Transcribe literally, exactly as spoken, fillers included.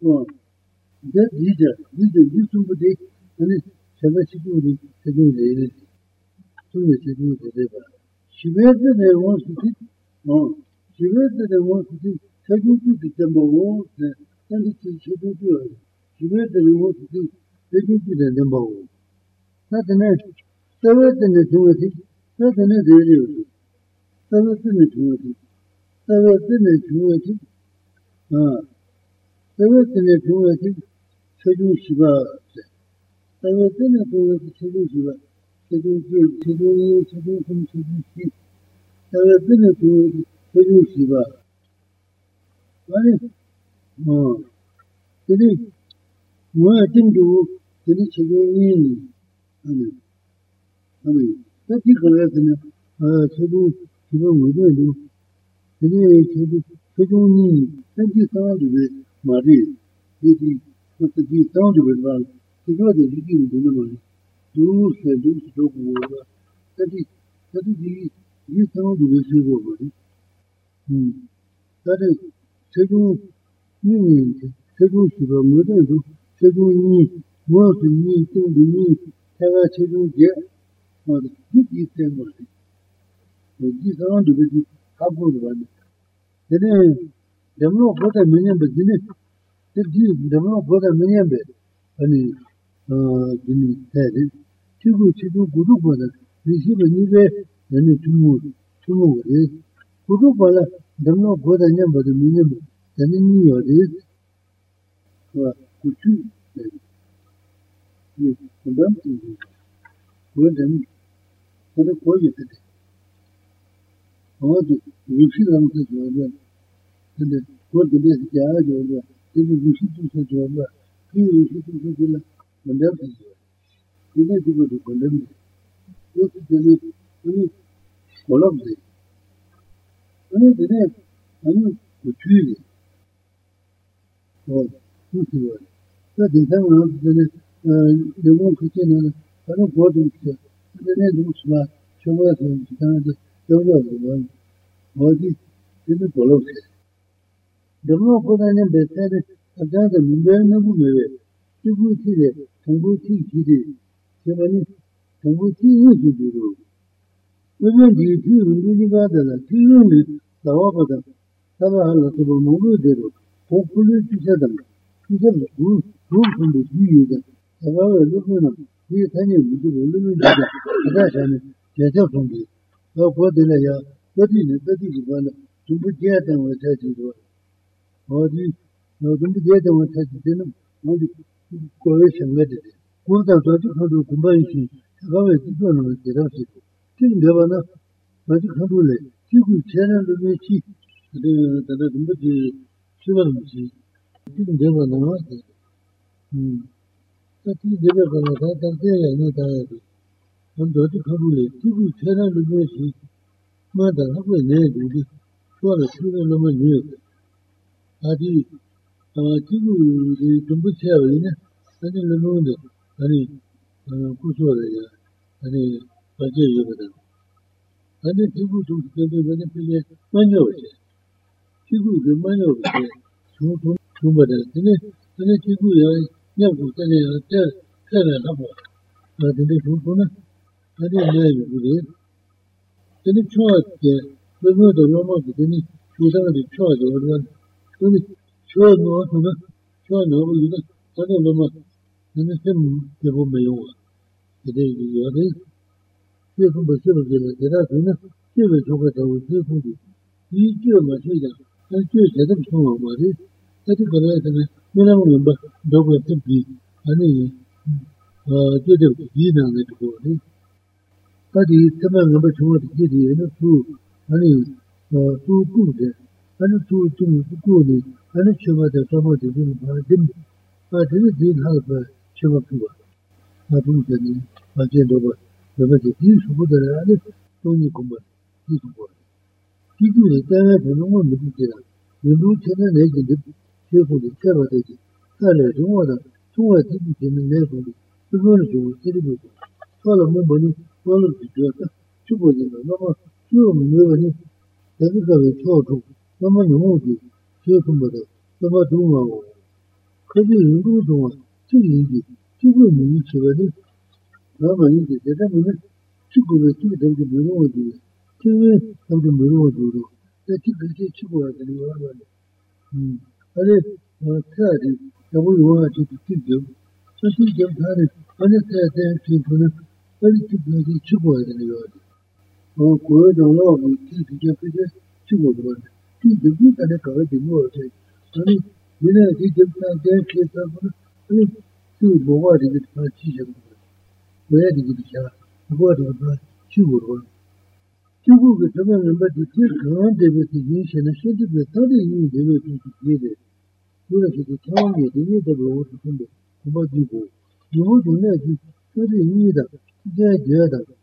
The leader, leader, you somebody, and it's Shabashiduri, Seduri, Seduri, she wears the day wants to sit on. She wears the day wants to sit, Seduri, the number one, the Sanity, Seduri. She wears the day wants to sit, Seduri, the number one. Not the next, the rest in the Timothy, not the next area. The rest in the Timothy, the rest in the Timothy. Ah, the rest in the Timothy. Sedu Shiva, I was in a poet Sedu Shiva, Sedu Sedu Sedu from Sedu Shiva. I was in a poet Sedu Shiva. What is it? Oh, did it? More thing to did it Sedu Nini? I mean, I mean, that you correct enough, Sedu Shiva Mudu, did it Sedu Nini? Thank you so much with Marie. Did it? But the deep down to it, well, the other leading the memory. Do said this talk over. That is, that is the deep down to the silver. That is, Sedu Union, Sedu Shiva Mudu, Sedu Ni, World Ni, Ting Ni, Tara Sedu Jet, or the deep temple. The deep down to it is half of one. Then, there were not a million, but didn't it? Develop what a million bed, and he said it. She would good for that. Receive a new way, then it to move, to move it. Good for that, develop what a number the million bed, then in New York is. Well, could you? Yes, the dumping. Well, then, for the quality. I want to refuse them to do it. What the best charge over. They will be sitting for Jordan, he will be sitting for Jordan, and that is it. They may be able to condemn it. Yes, they may, only follow them. Only the name, only the tree. Or, who's the word? But in time around the name, they won't contain another, I don't want them to say, the name looks smart, show us and Canada, show us the one. Or this, they will follow them. The more good I am better, I got a memorable way. You will see that, and will see it. Seven, and will see you to do. Women, the two really got the two units, the opposite. Savahala to Mongo, hopefully to seven. He said, Roof from the two years. Savara Lukunum, he is hanging with the living Dashan, Jetta from this. Of what they are, thirty and thirty one, to put yet and with that. Or the other one has been only correction method. What are the two combinations? How is it done with the Russia? King Governor, but you can do it. You could channel the way she the Muddy Shivamuchi. King Governor, that is the Governor, that they are not tired. And the other Kadule, you could channel the way she, Mother, how we named it for a children of my youth. 아디 아티구리 덤부체아이나 아니 르노데 아니 쿠소레야 아니 바제이거든 아니 티구 덤부체베 베네필레 만요베 티구 그만요베 소소 소마데 아니 아니 티구야 냐고테네 아테 테라나보 아데데 소소나 아니 냐요구리 아니 초아테 베모데 로마고데니 소다데 초아데 Sure, no, sure, no, you know, I don't know. And the same people may over. The day you are there, you can pursue the Terracuna, you will talk about the food. You do much either. I choose that I'm so about it. That is correct. When I remember, dog was simply, I mean, uh, did a dinner on it for it. But it's a number two of the city and a two, I mean, uh, two good. And two things good, and a chimney that somebody didn't buy them, but it didn't help her chimney. I don't know, I get over. The better is what I did, Tony Combat, this boy. He could retire for no one to get up. The blue tenant agent, carefully celebrated. I let him order, two I didn't get in there for me. The furniture was terrible. Follow my money, follow the daughter, two was in the number, two of them were in it. The bigger we talked. Someone who owns it, cheerful mother, someone who owns it. 그들은 그것도 틀리지. 지금 문이 쳐가지고 나만 이제 대답을 지금 어떻게 되는지 모르거든요. 지금 나도 모르거든요. 내가 그렇게 치고 와야 되는 거야. 음. 아니, 차라리 너무 요하지 듣기죠. 사실 좀 다른 아니 차라리 지금은 빨리 듣기 치고 와야 되는 거야. 어, 그거는 너무 듣기죠. 치고 들어와. 듣기 전에 가지고 뭐 아니 मैंने अभी जब ना देख के तब मैंने तो बोवा रिगिट पर चीज है मैं रिगिट क्या बोवा रोड चूर हो चूर के तब मैं बस इतने गांव देवे से ये शना शद में ताले ये देवे तो ये दे पूरा के काम ये ये तब वो तो बस वो जो ना जो तेरे ये दा ये ये दा